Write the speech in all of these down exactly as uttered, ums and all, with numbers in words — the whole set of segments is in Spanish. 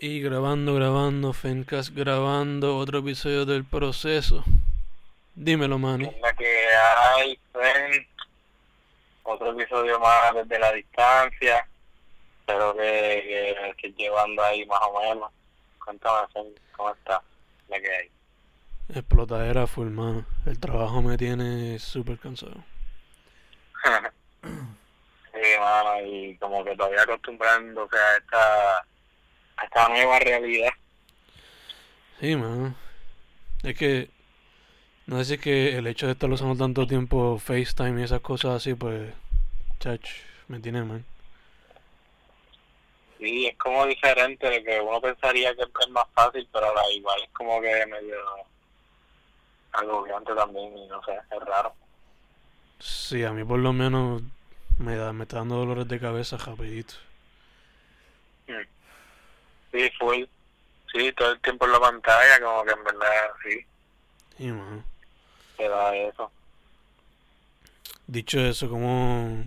Y grabando, grabando, Fencast grabando, otro episodio del proceso. Dímelo, mano. La que hay, Fen. Otro episodio más desde la distancia. Espero que estés llevando ahí más o menos. Cuéntame, Fen, ¿cómo está? La que hay. Explotadera full, mano. El trabajo me tiene súper cansado. Sí, mano, y como que todavía acostumbrándose a esta... hasta nueva realidad. Sí, mano. Es que... no sé si es que el hecho de estar usando tanto tiempo FaceTime y esas cosas así, pues... chach, me tiene mal. Sí, es como diferente de que uno pensaría que es más fácil, pero ahora igual es como que medio... agobiante también, y no sé, es raro. Sí, a mí por lo menos me da me está dando dolores de cabeza rapidito. Mm. Sí, fue, sí, todo el tiempo en la pantalla, como que en verdad, sí. Sí, man. Te da eso. Dicho eso, ¿cómo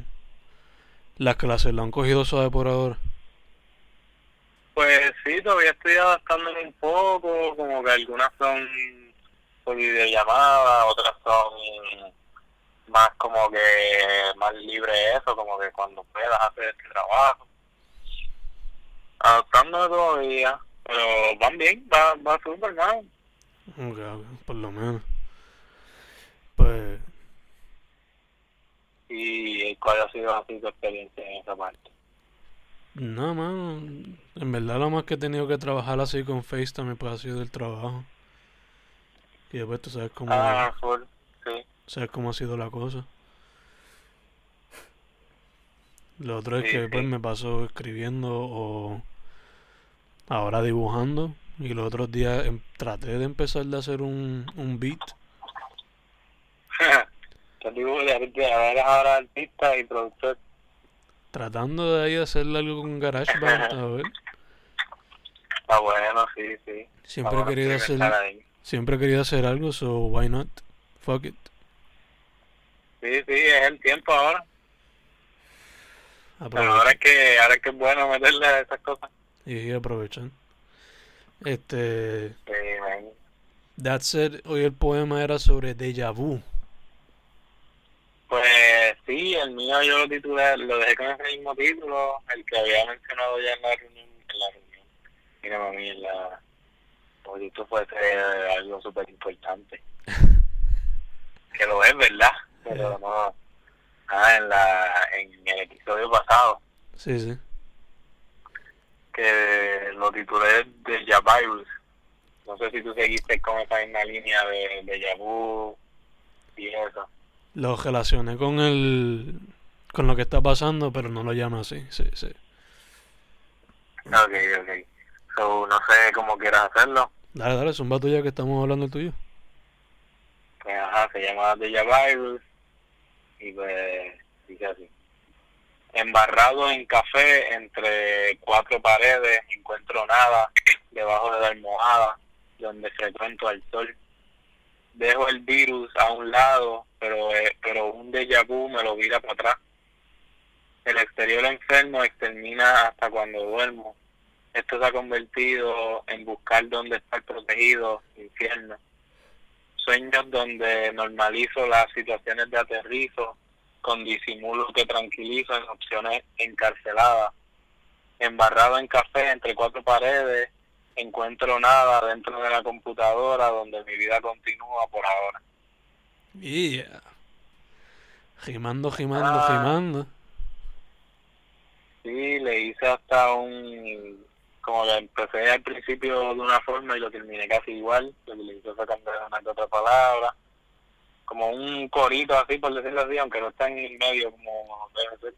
las clases la han cogido suave por ahora? Pues sí, todavía estoy adaptándome un poco, como que algunas son por videollamada, otras son más como que más libre eso, como que cuando puedas hacer este trabajo. Adaptándome todavía, pero van bien, va, va súper mal. Okay, okay, por lo menos. Pues... ¿y cuál ha sido así tu experiencia en esa parte? No, mano, en verdad lo más que he tenido que trabajar así con FaceTime pues ha sido del trabajo. Y después tú sabes cómo... Ah, full, sí. Sabes cómo ha sido la cosa. Lo otro es sí, que después sí. Me paso escribiendo o... ahora dibujando, y los otros días em, traté de empezar de hacer un, un beat. Te digo, eres ahora artista y productor. Tratando de ahí hacerle algo con GarageBand, a ver. Está bueno, sí, sí. Siempre he querido hacer, siempre he querido hacer algo, so why not? Fuck it. Sí, sí, es el tiempo ahora. Pero ahora es que, ahora es que es bueno meterle a esas cosas. Y aprovechan. Este. That said, hoy el poema era sobre déjà vu. Pues sí, el mío yo lo titulé, lo dejé con ese mismo título, el que había mencionado ya en la reunión. En la reunión. Mira, mami, en la. Como si esto fuese algo súper importante. Que lo es, ¿verdad? Pero yeah. no. Ah, en, la, en el episodio pasado. Sí, sí. Que lo titulé Deja Bibles. No sé si tú seguiste con esa misma línea de Deja Vu y eso. Lo relacioné con el con lo que está pasando, pero no lo llamo así, sí, sí. Okay, okay. So, no sé cómo quieras hacerlo. Dale, dale, zumba tuya que estamos hablando el tuyo. Pues ajá, se llama Deja Bibles y pues dice así. Embarrado en café, entre cuatro paredes, encuentro nada debajo de la almohada, donde frecuento al sol. Dejo el virus a un lado, pero eh, pero un déjà vu me lo vira para atrás. El exterior enfermo extermina hasta cuando duermo. Esto se ha convertido en buscar dónde estar protegido, infierno. Sueños donde normalizo las situaciones de aterrizo, con disimulos que tranquilizan, opciones encarceladas. Embarrado en café entre cuatro paredes, encuentro nada dentro de la computadora donde mi vida continúa por ahora. Yeah. Gimando, gimando, ah, gimando. Sí, le hice hasta un... como que empecé al principio de una forma y lo terminé casi igual. Lo que le hice fue cambiar una que otra palabra. Como un corito así, por decirlo así, aunque no está en el medio como debe ser.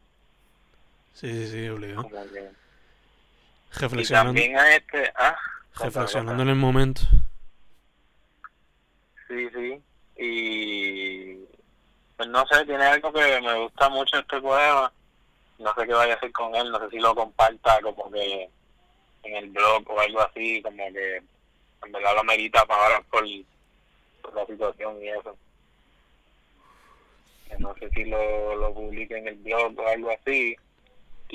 Sí, sí, sí, obligado. Que... reflexionando. Y también a este... ah, reflexionando en el momento. Sí, sí. Y... pues no sé, tiene algo que me gusta mucho este poema. No sé qué vaya a hacer con él, no sé si lo comparta como que en el blog o algo así, como que en verdad lo merita para por, por la situación y eso. No sé si lo, lo publique en el blog o algo así.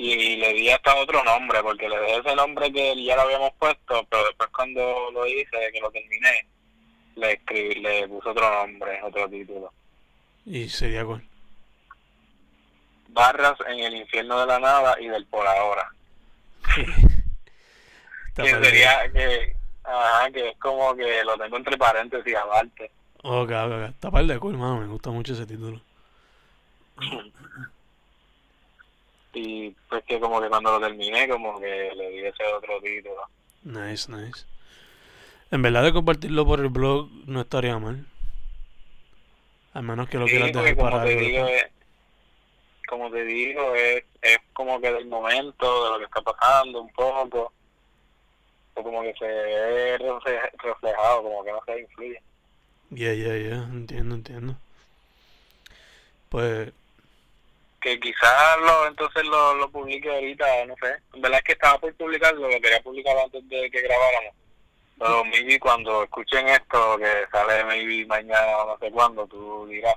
y, y le di hasta otro nombre, porque le dejé ese nombre que ya lo habíamos puesto, pero después cuando lo hice, que lo terminé, le escribí, le puse otro nombre, otro título. ¿Y sería cuál? Barras en el infierno de la nada y del por ahora. Sí. Que sería que, ajá, que es como que lo tengo entre paréntesis aparte. Ok, ok, está par de cool, hermano, me gusta mucho ese título. Y pues que como que cuando lo terminé, como que le di ese otro título. Nice, nice. En verdad de compartirlo por el blog no estaría mal. Al menos que lo sí, quieras dejar para algo. Como te digo, es, es como que del momento, de lo que está pasando un poco, o como que se ve reflejado, como que no se influye. Ya, yeah, ya, yeah, ya, yeah. entiendo, entiendo. Pues... que quizás lo, entonces lo, lo publique ahorita, no sé. En verdad es que estaba por publicarlo, lo quería publicar antes de que grabáramos. Pero maybe cuando escuchen esto, que sale maybe mañana, no sé cuándo, tú dirás,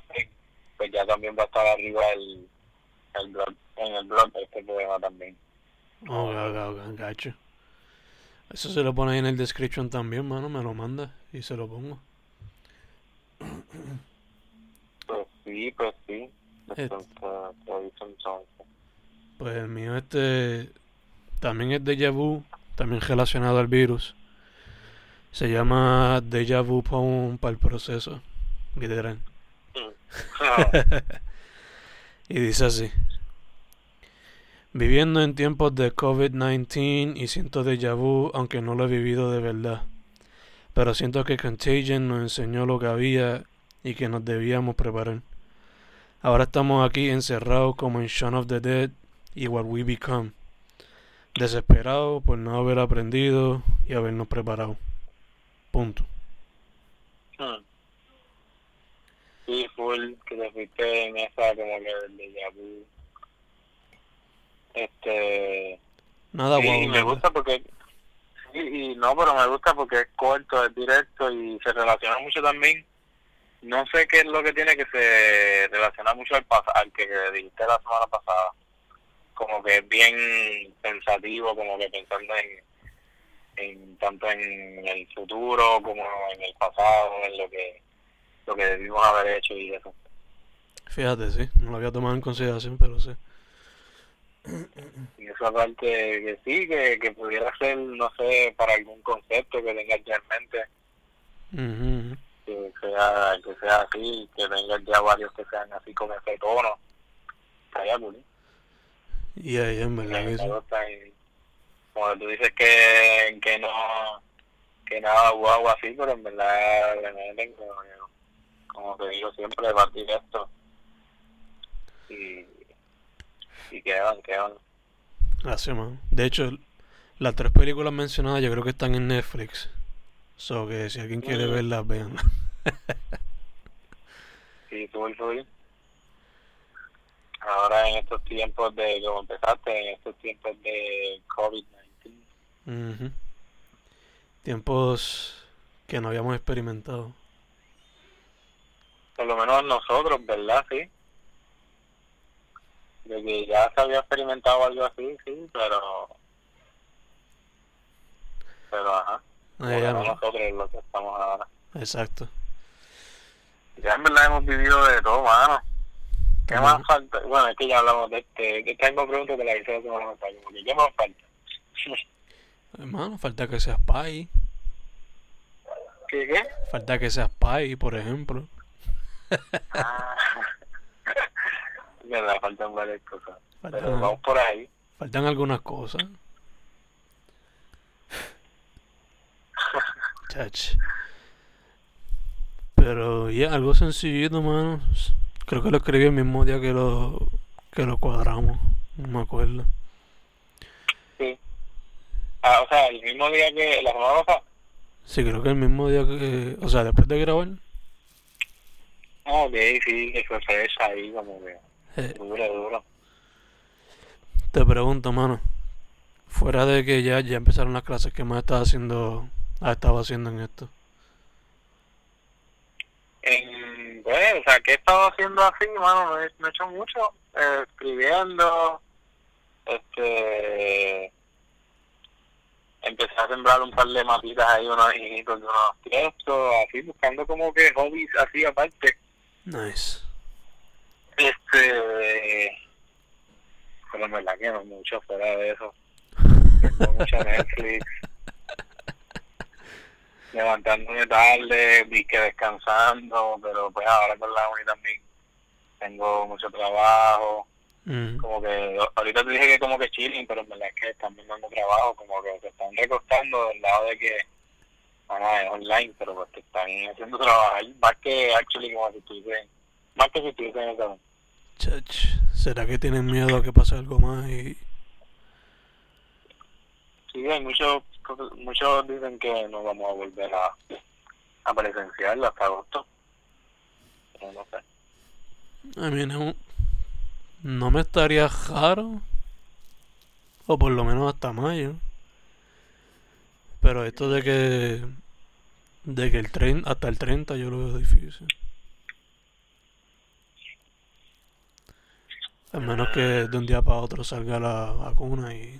pues ya también va a estar arriba el... El blog, en el blog de este programa también. Oh, ok, gacho. Eso se lo pone ahí en el description también, mano. Me lo manda y se lo pongo. Pues sí, pues sí. Entonces, este, pues el mío este también es Deja Vu, también relacionado al virus. Se llama Deja Vu para el proceso. Literal. Y dice así: viviendo en tiempos de covid diecinueve y siento déjà vu, aunque no lo he vivido de verdad. Pero siento que Contagion nos enseñó lo que había y que nos debíamos preparar. Ahora estamos aquí encerrados como en Shaun of the Dead y What We Become. Desesperados por no haber aprendido y habernos preparado. Punto. Ah. Sí, full, que te fuiste en esa como que del déjà vu. Este... Nada sí, bueno. Y me gusta porque... Sí, y no, pero me gusta porque es corto, es directo y se relaciona mucho también. No sé qué es lo que tiene que se relaciona mucho al, pas- al que dijiste la semana pasada. Como que es bien pensativo, como que pensando en... en tanto en el futuro como en el pasado, en lo que... lo que debimos haber hecho y eso. Fíjate, sí, no lo había tomado en consideración, pero sí. Y esa parte que sí, que, que pudiera ser, no sé, para algún concepto que tengas ya en mente. Uh-huh. Que sea, que sea así, que tengas ya varios que sean así con ese tono. Estaría cool. Y ahí en verdad que sí. Como tú dices que, que no, que nada guau así, pero en verdad le meten como como te digo siempre, de partir esto y, y quedan, quedan. Gracias, man. De hecho, las tres películas mencionadas yo creo que están en Netflix. So que si alguien quiere sí. verlas, véanlas. Sí, tú, tú. Ahora en estos tiempos de, como empezaste, en estos tiempos de covid diecinueve. Uh-huh. Tiempos que no habíamos experimentado. Por lo menos nosotros, ¿verdad? Sí. De que ya se había experimentado algo así, sí, pero... Pero, ajá. Ay, ya, no. Nosotros es lo que estamos ahora. Exacto. Ya en verdad hemos vivido de todo, mano. ¿Qué más falta? Bueno, es que ya hablamos de este... Esta es una pregunta que la hice hace unos años. ¿Qué más falta? Hermano, falta que seas pai. ¿Qué, qué? Falta que seas pai, por ejemplo. Ah, verdad, faltan varias cosas. Faltan, pero vamos por ahí. Faltan algunas cosas. Chach. Pero ya, yeah, algo sencillito, mano. Creo que lo escribí el mismo día que lo que lo cuadramos. No me acuerdo. Sí. Ah, o sea, el mismo día que la semana pasada. Sí, creo que el mismo día que, o sea, después de grabar. Ok, sí, que fue esa ahí como que eh, dura, dura. Te pregunto, mano, fuera de que ya, ya empezaron las clases, ¿qué más estás haciendo, has estado haciendo en esto? Eh, bueno, o sea, ¿qué he estado haciendo así, mano? No he, no he hecho mucho, eh, escribiendo, este empecé a sembrar un par de mapitas ahí, unos hijitos de unos textos, así buscando como que hobbies así aparte. Nice. Este, pero en verdad que no mucho fuera de eso. Tengo mucho Netflix. Levantándome tarde, vi que descansando, pero pues ahora con la uni también tengo mucho trabajo. Mm. Como que ahorita te dije que como que chilling, pero en verdad es que están dando trabajo, como que se están recostando del lado de que bueno, es online, pero pues te están haciendo trabajar más que actually como si estuviesen, más que si estuviesen en el salón. Chach, ¿será que tienen miedo a que pase algo más? Y sí, hay muchos muchos dicen que no vamos a volver a, a presenciarlo hasta agosto. No, no sé. I mean, no, no me estaría raro, o por lo menos hasta mayo. Pero esto de que de que el tren hasta el treinta yo lo veo difícil. Al menos que de un día para otro salga la vacuna y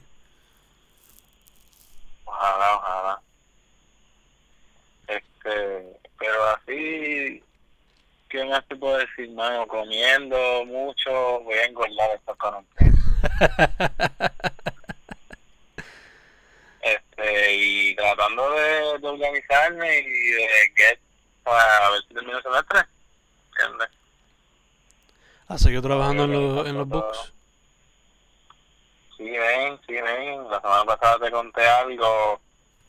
ojalá, ojalá. Este, pero así, ¿qué más te puedo decir? No, comiendo mucho, voy a engordar esta cuarentena. Este, y tratando de, de organizarme y de get para ver si termino el semestre. ¿Entiendes? ¿Ah, siguió trabajando sí, en, lo, en los books? Sí, ven, sí, ven. La semana pasada te conté algo.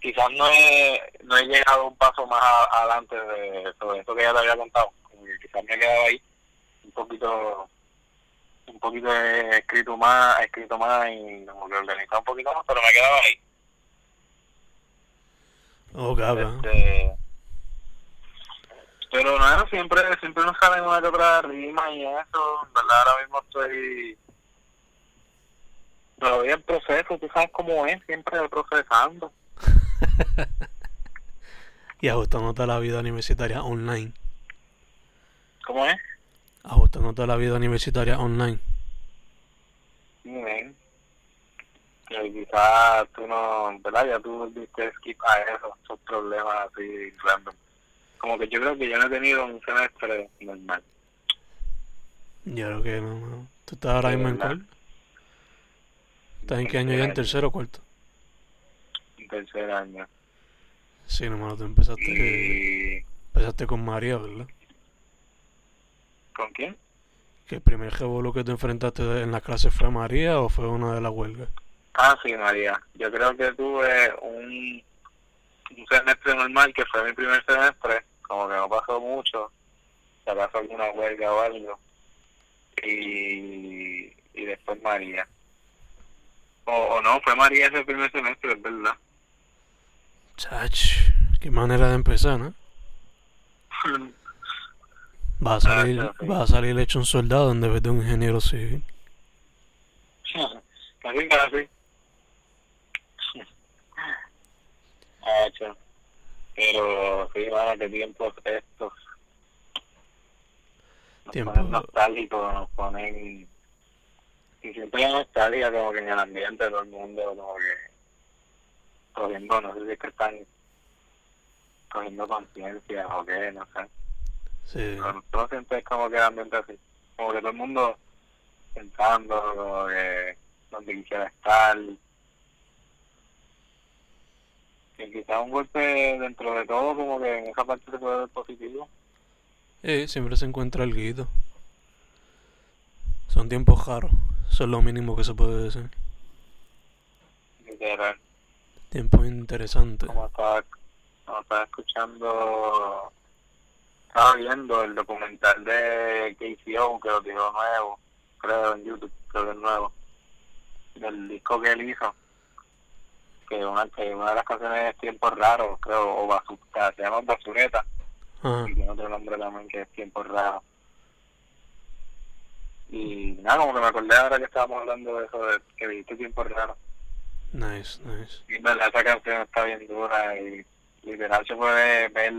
Quizás no he, no he llegado un paso más a, adelante de sobre esto que ya te había contado. Quizás me he quedado ahí un poquito, un poquito he escrito más, he escrito más y como que organizado un poquito más, pero me he quedado ahí. Oh, cabrón. Este, pero nada, siempre, siempre nos salen una que otra rima y eso, ¿verdad? Ahora mismo estoy todavía en proceso, tú sabes cómo es, siempre procesando. Y ajustándote a la vida universitaria online. ¿Cómo es? Ajustándote a la vida universitaria online. Bien. Y quizás tú no, ¿verdad? Ya tú viste skip a eso, esos problemas así random. Como que yo creo que yo no he tenido un semestre normal. Yo creo que no, no. ¿Tú estás ahora mismo en cuál? ¿Estás en qué año ya? ¿En tercero o cuarto? En tercer año. Sí, nomás tú empezaste... Y... empezaste con María, ¿verdad? ¿Con quién? ¿Que el primer revolú que te enfrentaste en las clases fue María o fue una de las huelgas? Ah, sí, María. Yo creo que tuve un, un semestre normal que fue mi primer semestre. Como que no pasó mucho, se pasó alguna huelga o algo, y, y después María, o, o no, fue María ese primer semestre, es verdad. Chach, qué manera de empezar, ¿no? Va a salir, ah, sí. Va a salir hecho un soldado en vez de un ingeniero civil. Casi, casi. Ah, chao. Pero sí, bueno, qué tiempos estos. Nos tiempo. Ponen nostálgicos, nos ponen... Y siempre la nostalgia como que en el ambiente de todo el mundo, como que... Cogiendo, no sé si es que están... Cogiendo conciencia o qué, no sé. Sí. Todo siempre es como que el ambiente así. Como que todo el mundo pensando, como que... Donde quisiera estar... Y quizás un golpe dentro de todo, como que en esa parte se puede ver positivo. Sí, siempre se encuentra el guito. Son tiempos raros, eso es lo mínimo que se puede decir. Literal. Tiempos interesantes. Como estaba, como estaba escuchando, estaba viendo el documental de K C O, que lo tiró nuevo, creo en YouTube, creo que es nuevo, del disco que él hizo. Que una, que una de las canciones es Tiempo Raro, creo, o Basureta, se llama Basureta, uh-huh. Y tiene otro nombre también que es Tiempo Raro. Y nada, como que me acordé ahora que estábamos hablando de eso, de que viste Tiempo Raro. Nice, nice. Y verdad, esa canción está bien dura y literal se puede ver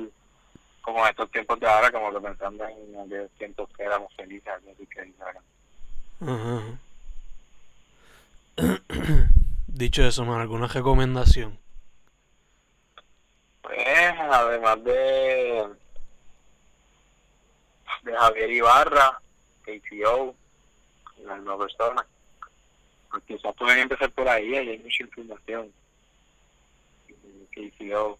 como estos tiempos de ahora, como que pensando en aquellos tiempos que éramos felices, así que ahí, uh-huh. Dicho eso, man, ¿alguna recomendación? Pues, además de, de Javier Ibarra, K C O, las nuevas personas, porque quizás pueden empezar por ahí, ahí hay mucha información. K C O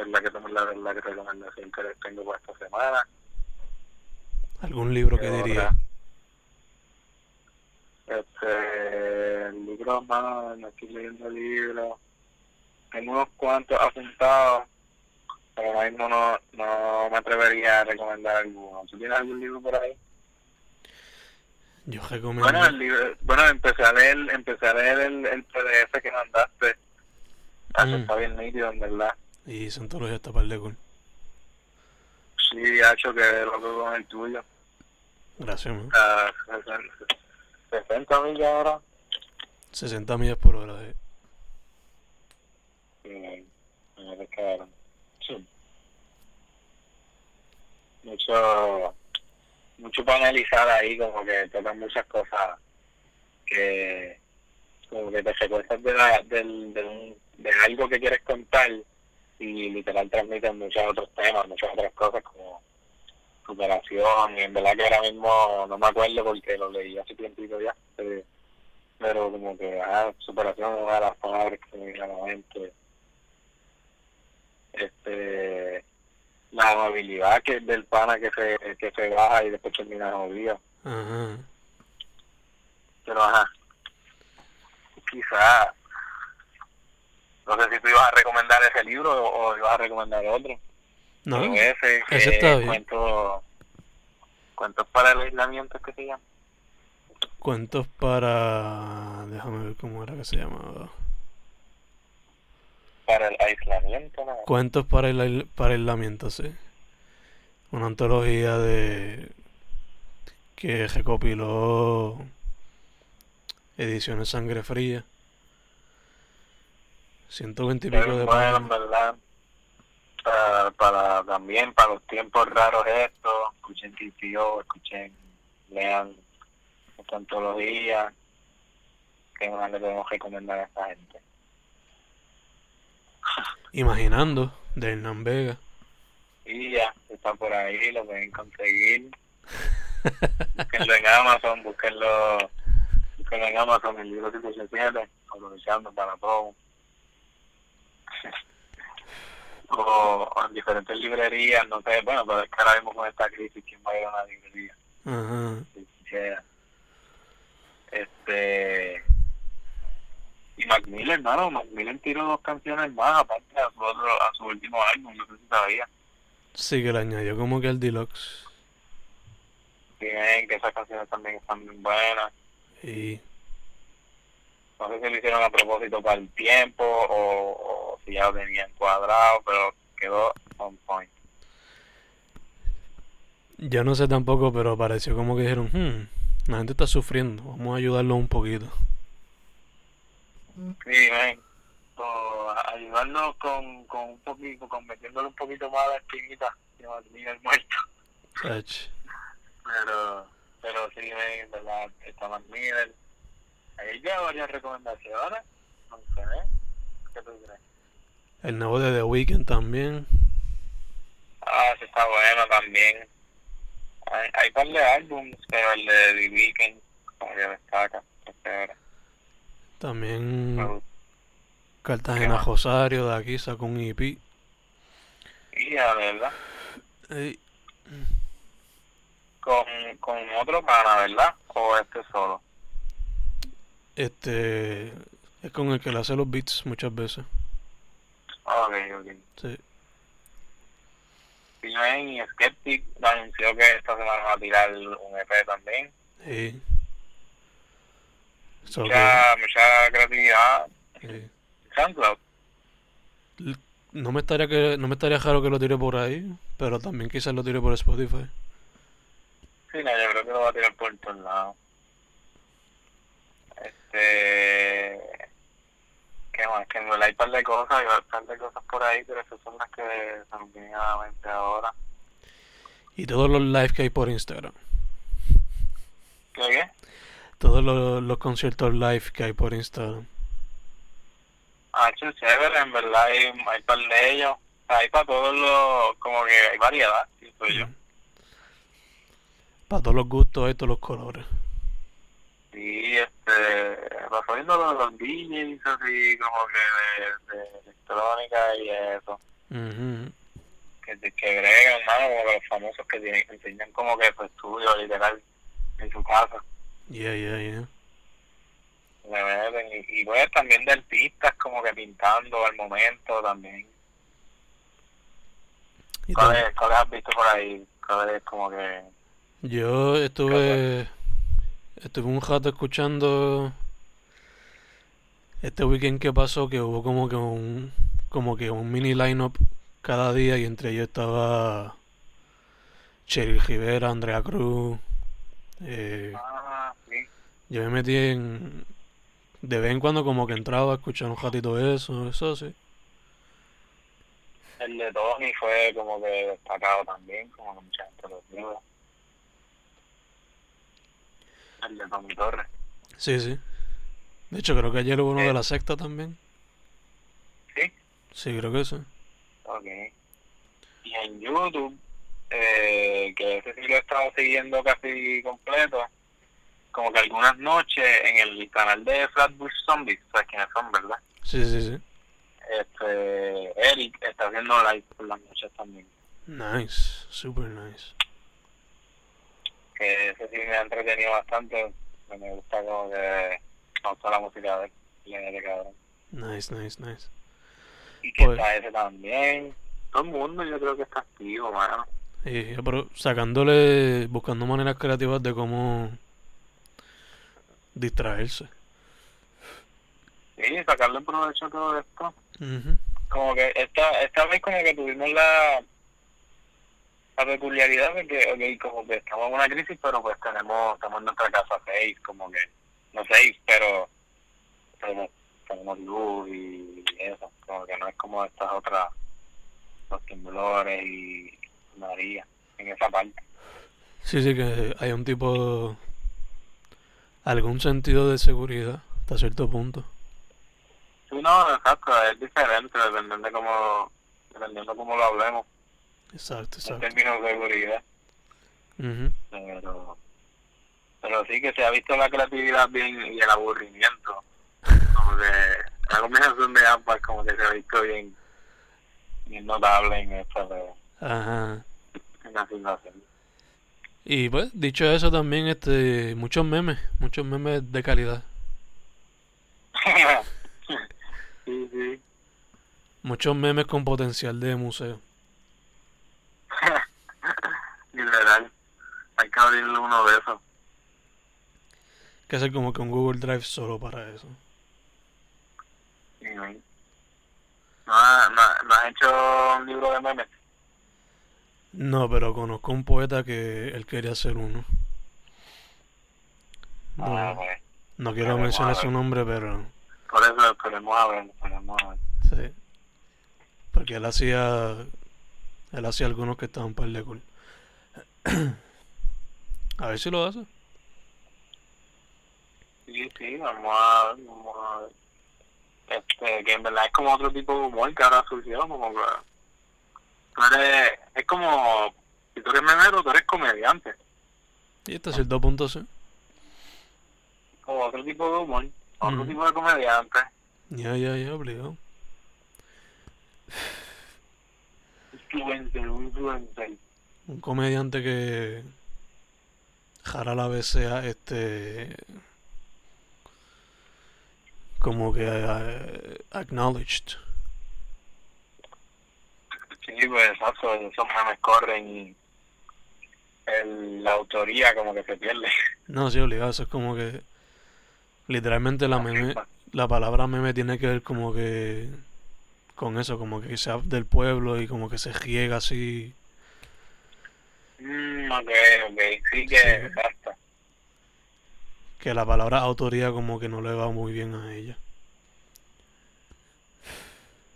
es la que tengo, la verdad que recomendación que les tengo para esta semana. ¿Algún libro que diría? Este, el libro, man, estoy leyendo libros, tengo unos cuantos apuntados, pero ahora mismo no, no me atrevería a recomendar alguno. ¿Tú tienes algún libro por ahí? Yo recomiendo... Bueno, el libro, bueno empecé a leer, empecé a leer el, el P D F que mandaste. Eso mm. está bien nítido, en verdad. Y Santología está par de cool. Sí, hacho, que loco con el tuyo. Gracias, man. Uh, sesenta millas ahora. sesenta millas por hora, eh. Sí, me descargaron. Sí. Mucho, mucho para analizar ahí, como que tocan muchas cosas que como que te recuerdas de, la, de, de, de algo que quieres contar y literal transmiten muchos otros temas, muchas otras cosas como superación, y en verdad que ahora mismo no me acuerdo porque lo leí hace tiempo ya, eh, pero como que ah, superación es una de las palabras que me viene a la mente. Este, la amabilidad que es del pana que se que se baja y después termina jodido. Uh-huh. Pero ajá, quizás, no sé si tú ibas a recomendar ese libro o, o ibas a recomendar otro. No, ese, ese está bien. Cuentos, cuentos para el aislamiento es que se llama. Cuentos para... Déjame ver cómo era que se llamaba. Para el aislamiento, ¿no? Cuentos para el para el aislamiento, sí. Una antología de... que recopiló Ediciones Sangre Fría. ciento veinte y pico de páginas. Bueno, verdad. Para, para también, para los tiempos raros estos, escuchen K P O, escuchen, lean esta antología, que más le podemos recomendar a esta gente. Imaginando, de Hernán Vega. Y ya, está por ahí, lo pueden conseguir. Búsquenlo en Amazon, búsquenlo, búsquenlo en Amazon, el libro siete siete siete, aprovechando para todo. O, o en diferentes librerías, no sé, bueno, pero es que ahora mismo con esta crisis, ¿quién va a ir a una librería? Uh-huh. Yeah. Este... Y Mac Miller, hermano, Mac Miller tiró dos canciones más, aparte a su, otro, a su último álbum, no sé si sabía. Sí, que le añadió como que el Deluxe. Bien, que esas canciones también están bien buenas. Sí. No sé si lo hicieron a propósito para el tiempo o, o si ya lo tenían cuadrado, pero quedó on point. Yo no sé tampoco, pero pareció como que dijeron, hmm, la gente está sufriendo, vamos a ayudarlo un poquito. Sí, ven, so, ayudarlo con, con un poquito, con metiéndole un poquito más a la espinita, que va a terminar muerto. Ach. Pero, pero sí, ven, verdad, está más nivel. Ahí ya varias recomendaciones, no sé, ¿eh? ¿Qué tú crees? El nuevo de The Weeknd también. Ah, ese está bueno también. Hay, hay par de álbumes, pero el de The Weeknd como que destaca, etcétera. También uh, Cartagena Josario de aquí sacó un E P. Y ya, ¿verdad? Hey. Con, con otro pana, ¿verdad? ¿O este solo? Este es con el que le hace los beats muchas veces. Ok, ok. Sí. Y ven, y Skeptic anunció que esta semana va a tirar un E P también. Sí. So mucha, que... mucha creatividad. Sí. SoundCloud. No me estaría que no me estaría raro que lo tire por ahí, pero también quizás lo tire por Spotify. Sí, no, yo creo que lo va a tirar por todos lados. Este, que más, que en verdad hay un par de cosas, hay un par de cosas por ahí, pero esas son las que se me vienen a la mente ahora. Y todos los live que hay por Instagram. ¿Qué? todos los, los conciertos live que hay por Instagram. Ah, sí, chévere, en verdad hay, hay par de ellos, hay para todos los, como que hay variedad, siento yo. Para todos los gustos hay todos los colores. Sí, este, pasando los D Js así como que de, de electrónica y eso. Uh-huh. Que, que agregan, mano, como que los famosos que tienen, que enseñan como que su estudio literal en su casa. Yeah, yeah, yeah. Y, y pues también de artistas como que pintando al momento también. ¿Cuáles cuál has visto por ahí? ¿Cuáles como que...? Yo estuve estuve un rato escuchando este weekend que pasó, que hubo como que un como que un mini lineup cada día, y entre ellos estaba Cheryl Rivera, Andrea Cruz. Eh, ah, sí. Yo me metí en... De vez en cuando como que entraba a escuchar un ratito eso, eso sí. El de Tony fue como que destacado también, como que mucha gente lo vio. El de Tommy Torres. Sí, sí. De hecho creo que ayer hubo uno eh. de la secta también. ¿Sí? Sí, creo que sí. Ok. Y en YouTube, eh, que ese sí lo he estado siguiendo casi completo, como que algunas noches en el canal de Flatbush Zombies, ¿sabes quiénes son, verdad? Sí, sí, sí. Este, Eric está haciendo live por las noches también. Nice, super nice. Que ese sí me ha entretenido bastante, me gusta como que me gusta la música de él, de cabrón. Nice, nice, nice. Y que pues... está ese también, todo el mundo yo creo que está activo, mano. Sí, pero sacándole, buscando maneras creativas de cómo... distraerse. Sí, sacarle provecho a todo esto. Uh-huh. Como que esta, esta vez como que tuvimos la, la peculiaridad de que, okay, como que estamos en una crisis, pero pues tenemos, estamos en nuestra casa safe, como que, no safe, pero tenemos, tenemos luz y eso, como que no es como estas otras, los temblores y María, en esa parte. Sí, sí, que hay un tipo... algún sentido de seguridad hasta cierto punto. Sí, no, exacto, es diferente dependiendo de cómo, dependiendo de cómo lo hablemos. Exacto, exacto. En términos de seguridad. Uh-huh. Pero, pero sí que se ha visto la creatividad bien y el aburrimiento. Como que la combinación de ambas como que se ha visto bien, bien notable en esta, ajá, en la situación. Y pues, dicho eso también, este, muchos memes, muchos memes de calidad. Sí, sí. Muchos memes con potencial de museo. Literal, hay que abrirle uno de esos. Hay que hacer como que un Google Drive solo para eso. Sí, no, no, no has hecho un libro de memes. No, pero conozco un poeta que él quería hacer uno. No, ah, okay. No quiero esperemos mencionar su nombre, pero... Por eso esperemos a ver, esperemos a ver. Sí. Porque él hacía... Él hacía algunos que estaban par de cool. A ver si lo hace. Sí, sí, vamos a ver, vamos a ver. Este, que en verdad es como otro tipo de humor que ahora surgió, como que... Eres, es como, si tú eres memero, tú eres comediante. Y hasta cierto punto, sí. Como otro tipo de humor, otro mm. tipo de comediante. Ya, ya, ya, obligado. Influencer, un influencer. Un comediante que jara la vez sea, este... como que uh, acknowledged. Sí, pues exacto, esos memes corren y el, la autoría como que se pierde. No, sí, obligado, eso es como que literalmente la meme, la palabra meme tiene que ver como que con eso, como que sea del pueblo y como que se riega así. Mm, ok, ok, sí que sí, exacto. Que la palabra autoría como que no le va muy bien a ella.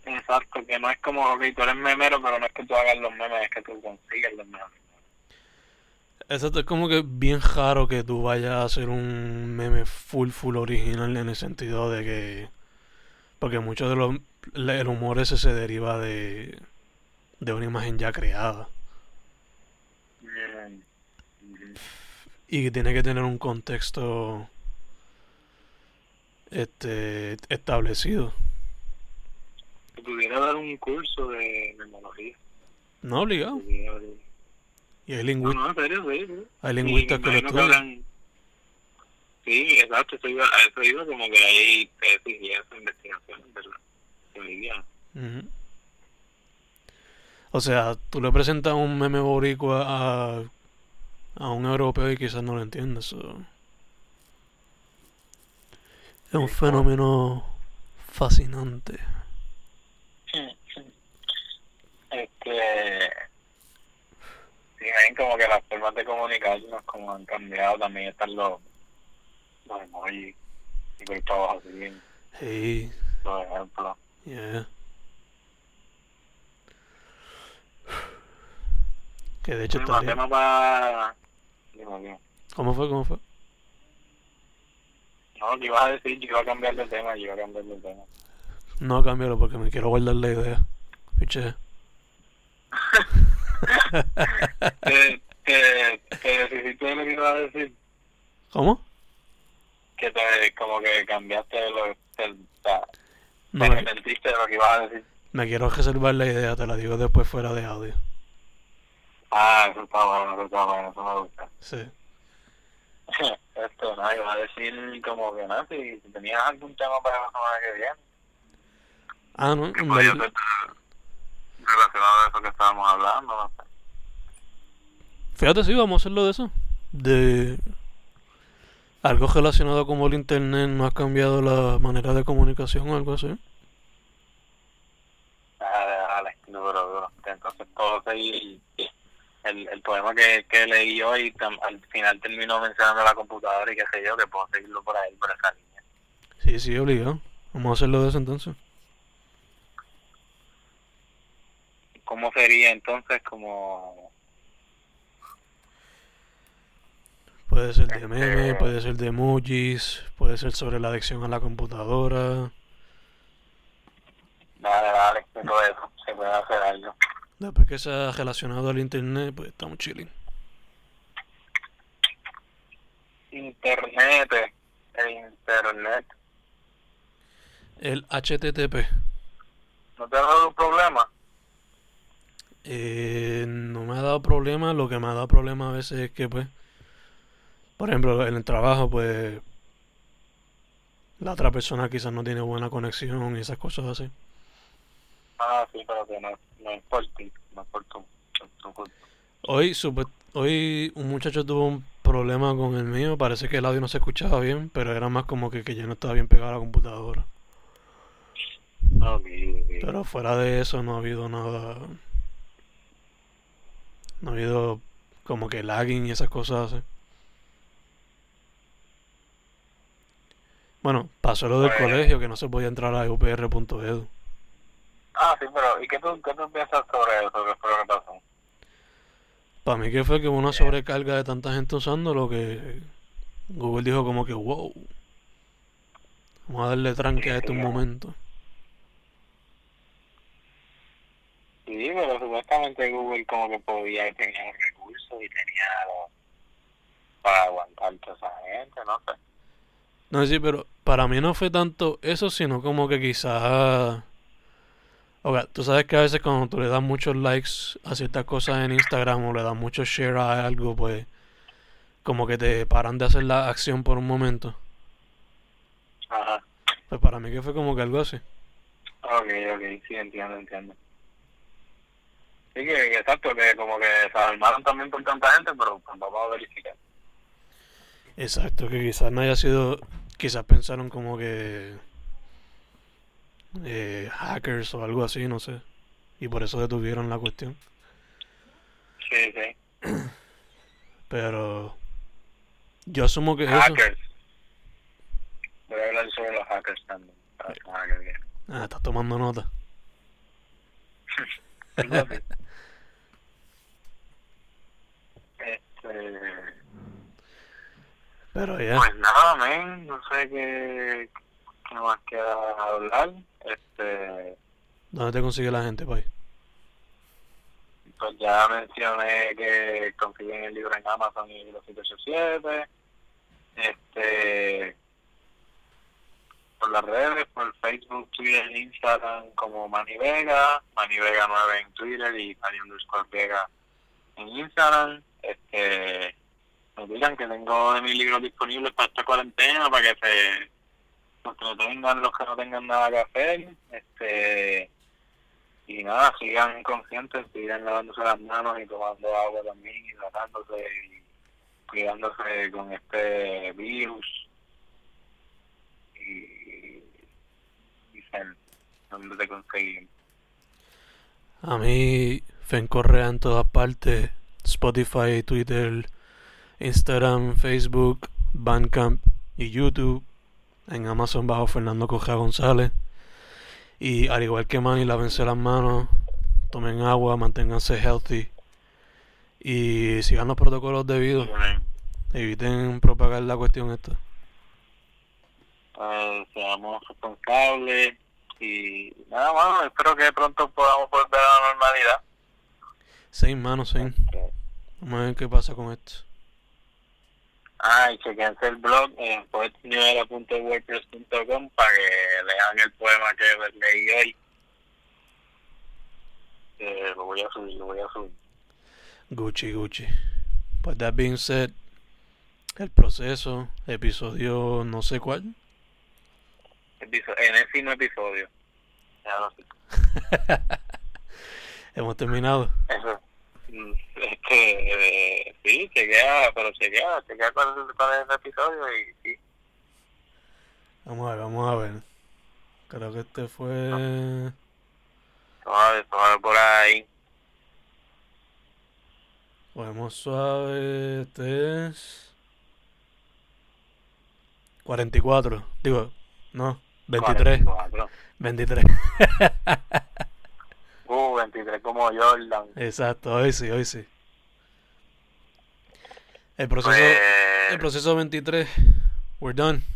Exacto, que no es como que tú eres memero, pero no es que tú hagas los memes, es que tú consigas los memes. Exacto, es como que bien raro que tú vayas a hacer un meme full full original, en el sentido de que, porque mucho de los, el humor ese se deriva de de una imagen ya creada. Y tiene que tener un contexto este establecido. Si pudiera dar un curso de memología. No, obligado. Y hay lingüistas. No, no, pero sí, sí. Hay lingüistas que lo estudian. Sí, exacto. Eso iba, eso iba como que hay tesis y esas investigaciones, ¿verdad? Uh-huh. O sea, tú le presentas un meme boricua a a un europeo y quizás no lo entiendes. So. Es un fenómeno fascinante. Este, si ven como que las formas de comunicarnos como han cambiado, también están los los emojis y por trabajo así. Sí. Los ejemplos. Yeah. Que de hecho está bien. ¿Cómo fue? ¿Cómo fue? No, que ibas a decir, yo iba a cambiar de tema, yo iba a cambiar de tema. No, cámbialo porque me quiero guardar la idea. Piche. ¿Te, te, te decidiste lo que iba a decir? ¿Cómo? Que te, como que cambiaste lo que... No, te arrepentiste de lo que ibas a decir. Me quiero reservar la idea, te la digo después fuera de audio. Ah, eso está bueno, eso está bueno, eso me gusta. Sí. Esto, no, iba a decir como que no, si, si tenías algún tema para la semana que viene. Ah, no, que podía ser relacionado a eso que estábamos hablando, no sé. Fíjate, sí, vamos a hacerlo de eso. De algo relacionado como el internet no ha cambiado la manera de comunicación o algo así. Dale, duro, duro. Entonces todo seguir. El, el poema que, que leí yo y tam, al final terminó mencionando la computadora y qué sé yo, que puedo seguirlo por ahí, por esa línea. Sí, sí, obligado. Vamos a hacerlo de eso entonces. ¿Cómo sería entonces? Como... Puede ser de memes, puede ser de emojis, puede ser sobre la adicción a la computadora. Dale, dale, todo eso, se puede hacer algo. Después que sea relacionado al internet, pues estamos chilling. Internet, el internet. El H T T P. ¿No te ha dado un problema? Eh, no me ha dado problema, lo que me ha dado problema a veces es que, pues, por ejemplo, en el trabajo, pues, la otra persona quizás no tiene buena conexión y esas cosas así. Ah, sí, pero que no, no es por ti, no es por tu, tu culpa. Hoy, super, hoy un muchacho tuvo un problema con el mío, parece que el audio no se escuchaba bien, pero era más como que, que yo no estaba bien pegado a la computadora. Okay, okay. Pero fuera de eso no ha habido nada, no ha habido como que lagging y esas cosas así. Bueno, pasó lo del okay. colegio, que no se podía entrar a u p r punto e d u. Ah, sí, pero ¿y qué tú, qué tú piensas sobre eso? ¿Qué fue lo que pasó? Para mí que fue que hubo una sobrecarga de tanta gente usando lo que Google dijo como que wow, vamos a darle tranque sí, a este sí, un momento. Sí, pero supuestamente Google como que podía y tenía los recursos y tenía los... para aguantar toda esa gente, no sé. No, sí, pero para mí no fue tanto eso, sino como que quizás... Okay, tú sabes que a veces cuando tú le das muchos likes a ciertas cosas en Instagram o le das muchos share a algo, pues como que te paran de hacer la acción por un momento. Ajá. Pues para mí que fue como que algo así. Okay, okay, sí, entiendo, entiendo. Sí, que exacto, que como que se armaron también por tanta gente, pero vamos a verificar. Exacto, que quizás no haya sido, quizás pensaron como que... Eh, hackers o algo así, no sé. Y por eso detuvieron la cuestión. Sí, sí. Pero yo asumo que hackers. Eso... Voy a hablar sobre los hackers también. Para sí. Ah, estás tomando nota. Este, Eh, Pero ya. Pues nada, men, no sé qué, qué más queda hablar. Este, ¿dónde te consigue la gente, pues? Pues ya mencioné que consiguen el libro en Amazon y los siete ocho siete. Este, por las redes, por Facebook, Twitter, Instagram, como Manny Vega, Manny Vega nueve en Twitter y Manny underscore Vega en Instagram. Este, me digan que tengo de mis libros disponibles para esta cuarentena, para que se entretengan los que no tengan nada que hacer. Este, y nada, sigan conscientes, sigan lavándose las manos y tomando agua también, hidratándose y cuidándose con este virus. Y donde te conseguí. A mí Fen Correa en todas partes: Spotify, Twitter, Instagram, Facebook, Bandcamp y YouTube. En Amazon bajo Fernando Correa González. Y al igual que Manny, lávense las manos, tomen agua, manténganse healthy y sigan los protocolos debidos. Eviten propagar la cuestión esta. Pues, seamos responsables. Y nada, bueno, espero que pronto podamos volver a la normalidad. Sí, mano, sí. Okay. Vamos a ver qué pasa con esto. Ah, y chequense el blog en poetnivela punto wordpress punto com para que lean el poema que leí hoy. Eh, lo voy a subir, lo voy a subir. Gucci, Gucci. Pues that being said, el proceso, episodio no sé cuál. En el fin episodio. Ya no sé. Hemos terminado. Eso. Es que eh, sí, chequea, pero chequea, chequea cuál es, cuál es el episodio y sí. Vamos a ver, vamos a ver. Creo que este fue... No. Suave, suave por ahí. Podemos suave, este es... cuarenta y cuatro, digo, no. veintitrés. cuarenta y cuatro. veintitrés. Uh, veintitrés como Jordan. Exacto, hoy sí, hoy sí. El proceso, pues... el proceso veintitrés. We're done.